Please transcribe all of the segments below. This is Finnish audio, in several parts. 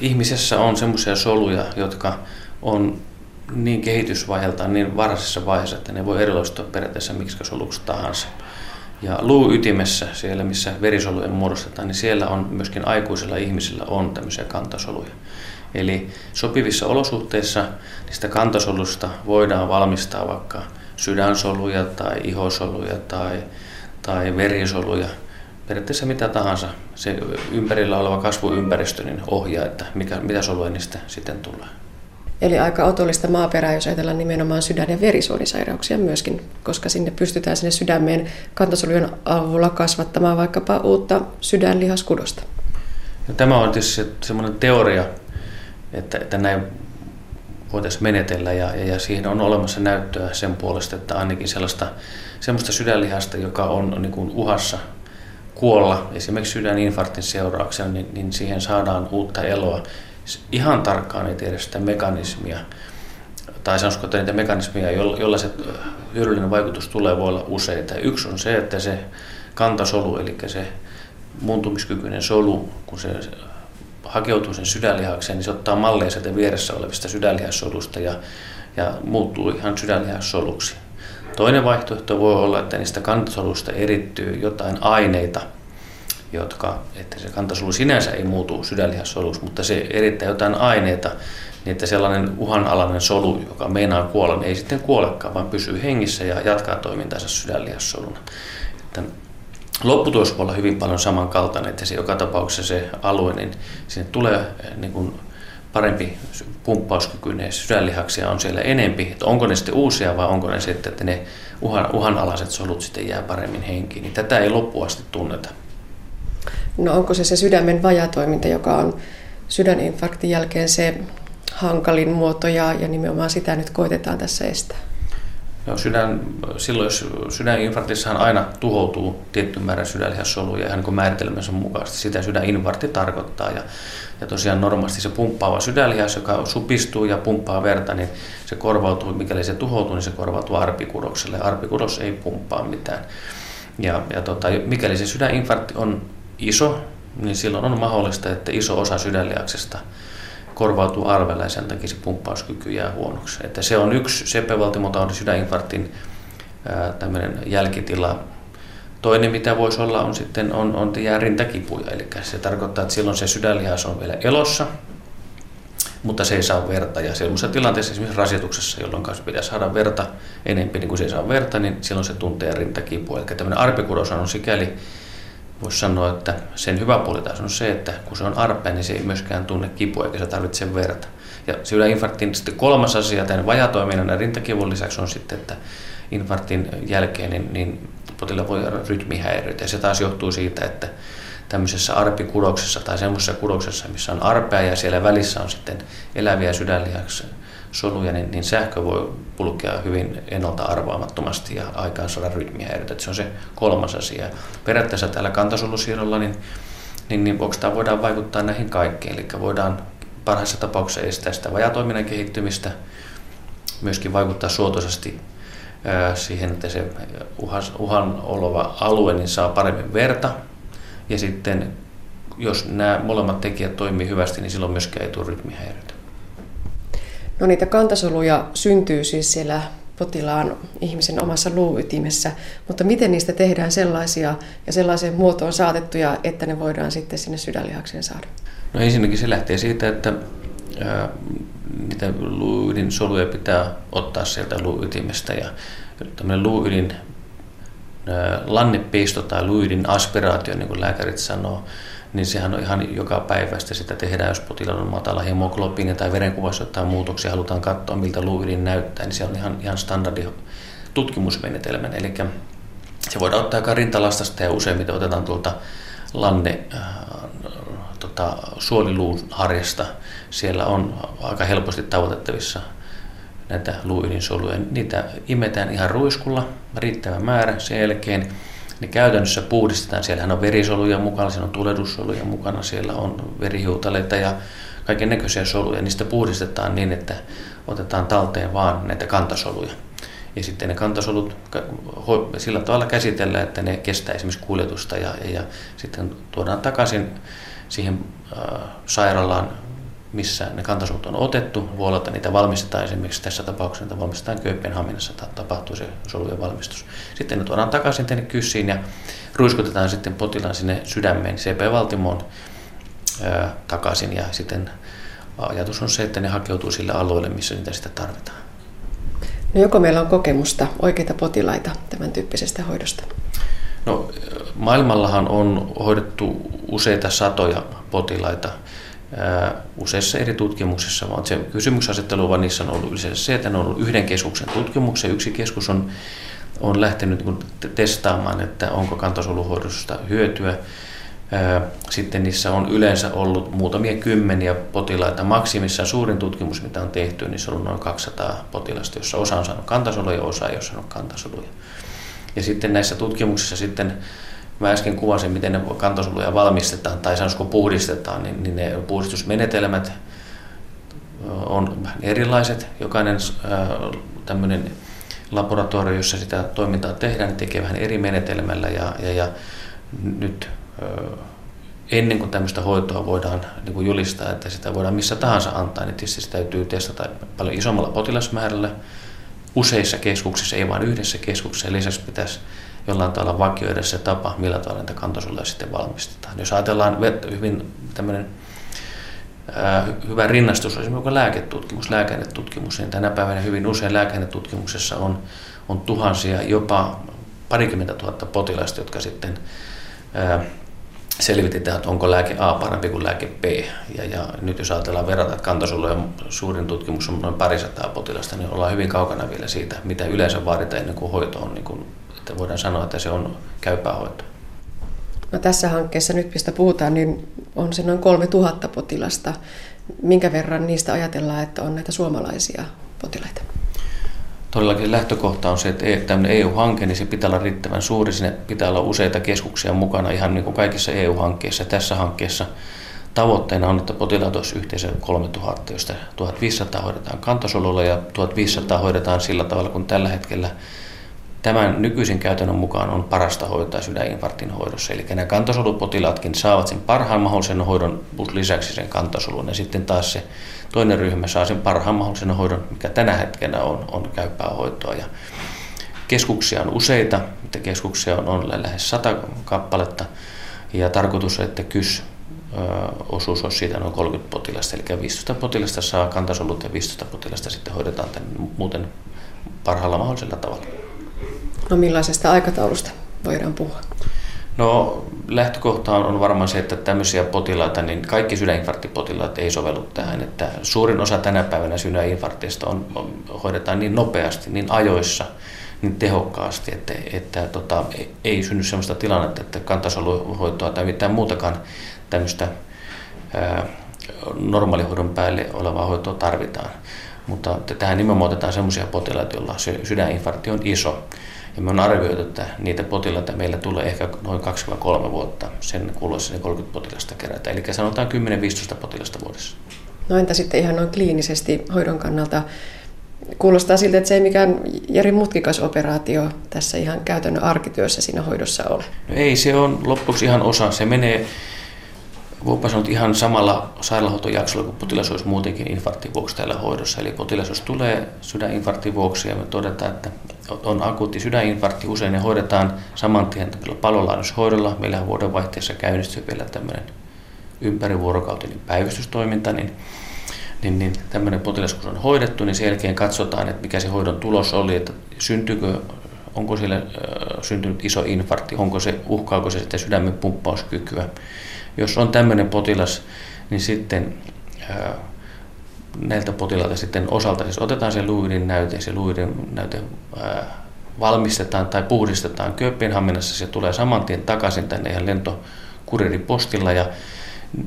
ihmisessä on semmoisia soluja, jotka on niin kehitysvaiheeltaan niin varhaisessa vaiheessa, että ne voi erilaistua periaatteessa miksikä soluksi tahansa. Ja luuytimessä, siellä missä verisoluja muodostetaan, niin siellä on myöskin aikuisilla ihmisillä on tämmöisiä kantasoluja. Eli sopivissa olosuhteissa niistä kantasoluista voidaan valmistaa vaikka sydänsoluja tai ihosoluja tai verisoluja. Periaatteessa mitä tahansa se ympärillä oleva kasvuympäristö niin ohjaa, että mitä soluja niistä sitten tulee. Eli aika otollista maaperää, jos ajatellaan nimenomaan sydän- ja verisuonisairauksia myöskin, koska sinne pystytään sinne sydämeen kantasolujen avulla kasvattamaan vaikkapa uutta sydänlihaskudosta. Ja tämä on tietysti semmoinen teoria, että näin voitaisiin menetellä ja siihen on olemassa näyttöä sen puolesta, että ainakin semmoista sydänlihasta, joka on niin kuin uhassa kuolla, esimerkiksi sydäninfarktin seurauksena, niin siihen saadaan uutta eloa. Ihan tarkkaan ei tiedä sitä mekanismia, tai sanoisiko, että niitä mekanismia, jolla se hyödyllinen vaikutus tulee, voi olla useita. Yksi on se, että se kantasolu, eli se muuntumiskykyinen solu, kun se hakeutuu sen sydänlihakseen, niin se ottaa mallia sieltä vieressä olevista sydänlihassolusta ja muuttuu ihan sydänlihassoluksi. Toinen vaihtoehto voi olla, että niistä kantasoluista erittyy jotain aineita, että se kantasolu sinänsä ei muutu sydänlihassoluksi, mutta se erittää jotain aineita, niin että sellainen uhanalainen solu, joka meinaa kuolla, niin ei sitten kuolekaan, vaan pysyy hengissä ja jatkaa toimintansa sydänlihassoluna. Lopputulos voi olla hyvin paljon samankaltainen, että se joka tapauksessa se alue, niin sinne tulee niin kuin parempi pumppauskykyinen, sydänlihaksia on siellä enempi, että onko ne sitten uusia vai onko ne sitten, että ne uhanalaiset solut sitten jää paremmin henkiin, niin tätä ei loppuasti tunneta. No onko se sydämen vajatoiminta, joka on sydäninfarktin jälkeen se hankalin muoto ja nimenomaan sitä nyt koitetaan tässä estää? No, silloin jos sydäninfarktissahan aina tuhoutuu tietty määrä sydänlihassoluja ihan niin määritelmänsä mukaisesti. Sitä sydäninfarkti tarkoittaa ja tosiaan normaalisti se pumppaava sydänlihas, joka supistuu ja pumppaa verta, niin se korvautuu, mikäli se tuhoutuu, niin se korvautuu arpikudokselle. Arpikudos ei pumppaa mitään. Mikäli se sydäninfarkti on iso, niin silloin on mahdollista, että iso osa sydänlihaksesta korvautuu arvella ja sen takia se pumppauskyky jää huonoksi. Että se on yksi sepelvaltimotaudin sydäninfarktin jälkitila. Toinen mitä voisi olla on sitten rintakipuja, eli se tarkoittaa, että silloin se sydänlihas on vielä elossa, mutta se ei saa verta. Ja sellaisessa tilanteessa esimerkiksi rasituksessa, jolloin pitää saada verta enemmän, niin kuin se ei saa verta, niin silloin se tuntee rintakipua. Eli tämmöinen arpikudos on sikäli, voisi sanoa, että sen hyvä puoli taas on se, että kun se on arpea, niin se ei myöskään tunne kipua eikä se tarvitse verta. Ja sydäninfarktin sitten kolmas asia tämän vajatoiminnan ja rintakivun lisäksi on sitten, että infarktin jälkeen niin potilailla voi olla rytmihäiriöitä. Ja se taas johtuu siitä, että tämmöisessä arpikudoksessa tai semmoisessa kudoksessa, missä on arpea ja siellä välissä on sitten eläviä sydänlihassoluja, niin sähkö voi kulkea hyvin ennalta arvaamattomasti ja aikaan saada rytmihäiriötä. Se on se kolmas asia. Periaatteessa täällä kantasolusiirrolla niin bokstaan voidaan vaikuttaa näihin kaikkiin. Eli voidaan parhaassa tapauksessa estää sitä vajatoiminnan kehittymistä, myöskin vaikuttaa suotuisasti siihen, että se uhan oleva alue niin saa paremmin verta. Ja sitten, jos nämä molemmat tekijät toimii hyvästi, niin silloin myöskään ei tule rytmihäiriötä. No niitä kantasoluja syntyy siis siellä potilaan ihmisen omassa luuytimessä, mutta miten niistä tehdään sellaisia ja sellaiseen muotoon saatettuja, että ne voidaan sitten sinne sydänlihakseen saada? No ensinnäkin se lähtee siitä, että niitä luuyidinsoluja pitää ottaa sieltä luuytimestä ja tämmöinen luuydin lannepiisto tai luidin aspiraatio, niin kuin lääkärit sanoo, niin sehän on ihan joka päivästä sitä tehdään, jos potilaalla on matala hemoglobiini tai verenkuvassa jotain muutoksia, halutaan katsoa miltä luidin näyttää, niin se on ihan standardi tutkimusmenetelmän. Eli se voidaan ottaa aika rintalastasta ja useimmiten otetaan tuolta suoliluun harjasta. Siellä on aika helposti tavoitettavissa näitä luuidinsoluja. Niitä imetään ihan ruiskulla, riittävä määrä sen jälkeen. Ne käytännössä puhdistetaan. Siellähän on verisoluja mukana, siellä on tulehdussoluja mukana, siellä on verihiutaleita ja kaiken näköisiä soluja. Niistä puhdistetaan niin, että otetaan talteen vaan näitä kantasoluja. Ja sitten ne kantasolut sillä tavalla käsitellään, että ne kestää esimerkiksi kuljetusta ja sitten tuodaan takaisin siihen sairaalaan missä ne kantasolut on otettu. Voi olla, että niitä valmistetaan esimerkiksi tässä tapauksessa, että valmistetaan Kööpenhaminassa, tapahtuu se solujen valmistus. Sitten ne tuodaan takaisin tänne kyssiin ja ruiskutetaan sitten potilaan sinne sydämeen, CP-valtimoon takaisin, ja sitten ajatus on se, että ne hakeutuu sille alueelle, missä niitä sitä tarvitaan. No joko meillä on kokemusta, oikeita potilaita tämän tyyppisestä hoidosta? No, maailmallahan on hoidettu useita satoja potilaita useissa eri tutkimuksissa, vaan se kysymyksasettelu vaan niissä on ollut yleensä se, että ne on ollut yhden keskuksen tutkimuksen. Yksi keskus on lähtenyt testaamaan, että onko kantasoluhoidosta hyötyä. Sitten niissä on yleensä ollut muutamia kymmeniä potilaita. Maksimissaan suurin tutkimus, mitä on tehty, niin se on ollut noin 200 potilasta, jossa osa on saanut kantasoluja ja osa ei ole saanut kantasoluja. Ja sitten näissä tutkimuksissa sitten, mä äsken kuvasin, miten ne kantasoluja valmistetaan tai sanoisiko puhdistetaan, niin ne puhdistusmenetelmät on vähän erilaiset. Jokainen tämmöinen laboratorio, jossa sitä toimintaa tehdään, niin tekee vähän eri menetelmällä ja nyt ennen kuin tämmöistä hoitoa voidaan niin kuin julistaa, että sitä voidaan missä tahansa antaa, niin tietysti se täytyy testata paljon isommalla potilasmäärällä. Useissa keskuksissa, ei vain yhdessä keskuksessa, lisäksi pitäisi jollain tavalla vakioida se tapa, millä tavalla näitä kantasoluja sitten valmistetaan. Jos ajatellaan hyvin tämmöinen hyvä rinnastus, esimerkiksi lääketutkimus, niin tänä päivänä hyvin usein lääketutkimuksessa on tuhansia, jopa parikymmentä tuhatta potilasta, jotka sitten selvitetään, että onko lääke A parempi kuin lääke B. Ja nyt jos ajatellaan verrata kantasolujen suurin tutkimus on noin parisataa potilasta, niin ollaan hyvin kaukana vielä siitä, mitä yleensä vaaditaan ennen kuin hoito on, niin kuin, että voidaan sanoa, että se on käypää hoitoa. No tässä hankkeessa nyt, mistä puhutaan, niin on se noin 3000 potilasta. Minkä verran niistä ajatellaan, että on näitä suomalaisia potilaita? Todellakin lähtökohta on se, että tämmöinen EU-hanke, niin se pitää olla riittävän suuri, sinne pitää olla useita keskuksia mukana ihan niin kuin kaikissa EU-hankkeissa. Tässä hankkeessa tavoitteena on, että potilaat olisi yhteensä 3000, josta 1500 hoidetaan kantasolulla ja 1500 hoidetaan sillä tavalla, kun tällä hetkellä tämän nykyisen käytännön mukaan on parasta hoitaa sydäninfarktin hoidossa. Eli nämä kantasolupotilaatkin saavat sen parhaan mahdollisen hoidon plus lisäksi sen kantasolun. Ja sitten taas se toinen ryhmä saa sen parhaan mahdollisen hoidon, mikä tänä hetkenä on käypää hoitoa. Ja keskuksia on useita, keskuksia on lähes 100 kappaletta. Ja tarkoitus on, että KYS-osuus on siitä noin 30 potilasta. Eli 15 potilasta saa kantasolut ja 15 potilasta sitten hoidetaan muuten parhaalla mahdollisella tavalla. No millaisesta aikataulusta voidaan puhua? No lähtökohta on varmaan se, että tämmöisiä potilaita, niin kaikki sydäninfarktipotilaat ei sovellu tähän. Että suurin osa tänä päivänä sydäninfarktista hoidetaan niin nopeasti, niin ajoissa, niin tehokkaasti, että ei synny sellaista tilannetta, että kantasoluhoitoa tai mitään muutakaan tämmöistä normaalihoidon päälle olevaa hoitoa tarvitaan. Mutta tähän nimenomaan otetaan sellaisia potilaita, joilla sydäninfarkti on iso. Ja me on arvioitu, että niitä potilaita meillä tulee ehkä noin 2-3 vuotta sen kuluessa 30 potilasta kerätä. Eli sanotaan 10-15 potilasta vuodessa. No entä sitten ihan noin kliinisesti hoidon kannalta? Kuulostaa siltä, että se ei mikään järin mutkikas operaatio tässä ihan käytännön arkityössä siinä hoidossa ole. No ei, se on loppuksi ihan osa. Se menee, voipa sanoa, ihan samalla sairaalahoitojaksolla kuin potilas olisi muutenkin infarktin vuoksi täällä hoidossa. Eli potilas, jos tulee sydäninfarktin vuoksi ja me todetaan, että on akuutti sydäninfarkti, usein ne hoidetaan saman tien palolaannushoidolla. Meillähän vuodenvaihteessa käynnistyy vielä tämmöinen ympärivuorokautinen päivystystoiminta, niin tämmöinen potilas, kun se on hoidettu, niin sen jälkeen katsotaan, että mikä se hoidon tulos oli, että onko siellä syntynyt iso infarkti, uhkaako se sitten sydämen pumppauskykyä. Jos on tämmöinen potilas, niin sitten näiltä potilailta sitten osalta siis otetaan se luidinnäyte ja se luidinnäyte valmistetaan tai puhdistetaan Kööpenhaminassa. Se tulee saman tien takaisin tänne ihan lentokuriripostilla ja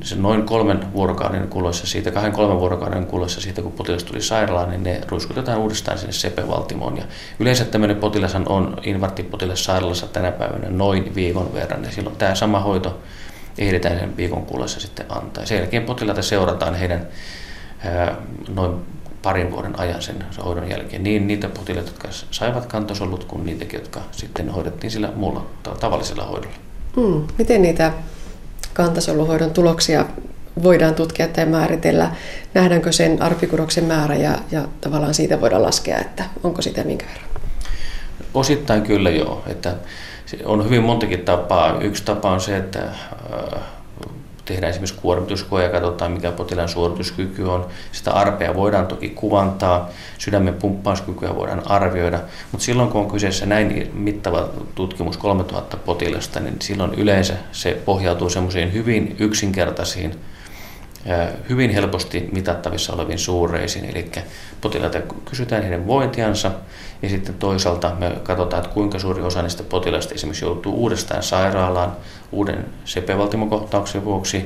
se noin 2-3 vuorokauden kuluessa siitä, kun potilas tuli sairaalaan, niin ne ruiskutetaan uudestaan sinne CP-valtimoon. Ja yleensä tämmöinen potilashan on infarktipotilas sairaalassa tänä päivänä noin viikon verran ja silloin tämä sama hoito ehditään sen viikon kuluessa sitten antaa. Sen jälkeen potilaita seurataan heidän noin parin vuoden ajan sen hoidon jälkeen. Niin niitä potilaita, jotka saivat kantasolut, kuin niitäkin, jotka sitten hoidettiin sillä muulla tavallisella hoidolla. Miten niitä kantasoluhoidon tuloksia voidaan tutkia tai määritellä, nähdäänkö sen arpikudoksen määrä ja tavallaan siitä voidaan laskea, että onko sitä minkä verran. Osittain kyllä joo. Että on hyvin montakin tapaa. Yksi tapa on se, että tehdään esimerkiksi kuormituskoe ja katsotaan, mikä potilaan suorituskyky on. Sitä arpea voidaan toki kuvantaa, sydämen pumppauskykyä voidaan arvioida, mutta silloin kun on kyseessä näin mittava tutkimus 3000 potilasta, niin silloin yleensä se pohjautuu semmoisiin hyvin yksinkertaisiin, hyvin helposti mitattavissa oleviin suureisiin. Eli potilailta kysytään heidän vointiansa ja sitten toisaalta me katsotaan, että kuinka suuri osa niistä potilaista esimerkiksi joutuu uudestaan sairaalaan uuden CP-valtimokohtauksen vuoksi,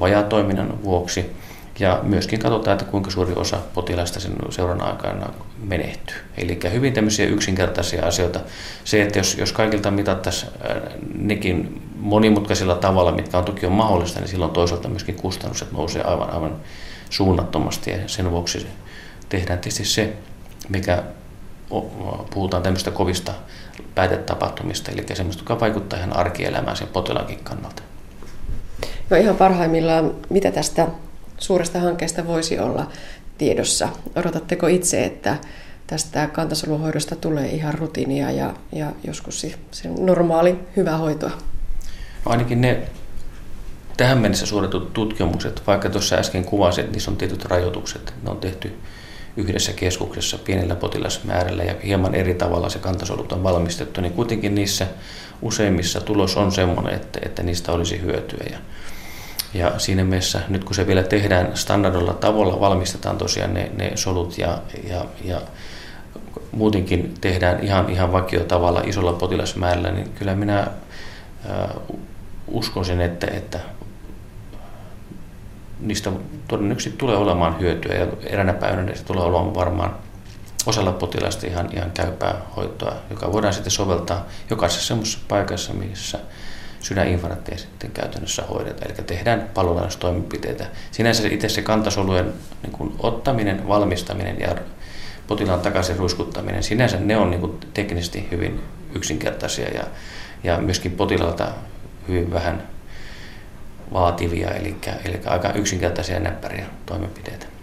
vajaatoiminnan vuoksi ja myöskin katsotaan, että kuinka suuri osa potilaista sen seuran aikana menehtyy. Eli hyvin tämmöisiä yksinkertaisia asioita. Se, että jos kaikilta mitattaisiin nekin monimutkaisilla tavalla, mitkä on toki on mahdollista, niin silloin toisaalta myöskin kustannukset nousee aivan suunnattomasti. Ja sen vuoksi tehdään tietysti se, mikä puhutaan tämmöistä kovista päätetapahtumista, eli semmoista, joka vaikuttaa ihan arkielämään sen potilaankin kannalta. No ihan parhaimmillaan, mitä tästä suuresta hankkeesta voisi olla tiedossa? Odotatteko itse, että tästä kantasoluhoidosta tulee ihan rutiinia ja joskus se normaali hyvä hoitoa? No ainakin ne tähän mennessä suoritetut tutkimukset, vaikka tuossa äsken kuvasin, että niissä on tietyt rajoitukset. Ne on tehty yhdessä keskuksessa pienellä potilasmäärällä ja hieman eri tavalla se kantasolut on valmistettu, niin kuitenkin niissä useimmissa tulos on sellainen, että niistä olisi hyötyä. Ja siinä mielessä nyt kun se vielä tehdään standardilla tavalla, valmistetaan tosiaan ne solut ja muutenkin tehdään ihan vakio tavalla isolla potilasmäärällä, niin kyllä minä uskoisin, että niistä todennäköisesti tulee olemaan hyötyä ja eräänä päivänä se tulee olemaan varmaan osalla potilaista ihan käypää hoitoa, joka voidaan sitten soveltaa jokaisessa semmoisessa paikassa, missä sydäninfarktia sitten käytännössä hoidetaan. Eli tehdään palveluntoimenpiteitä. Sinänsä itse se kantasolujen niin kuin ottaminen, valmistaminen ja potilaan takaisin ruiskuttaminen, sinänsä ne on niin kuin teknisesti hyvin yksinkertaisia ja myöskin potilaalta hyvin vähän vaativia, eli aika yksinkertaisia ja näppäriä toimenpiteitä.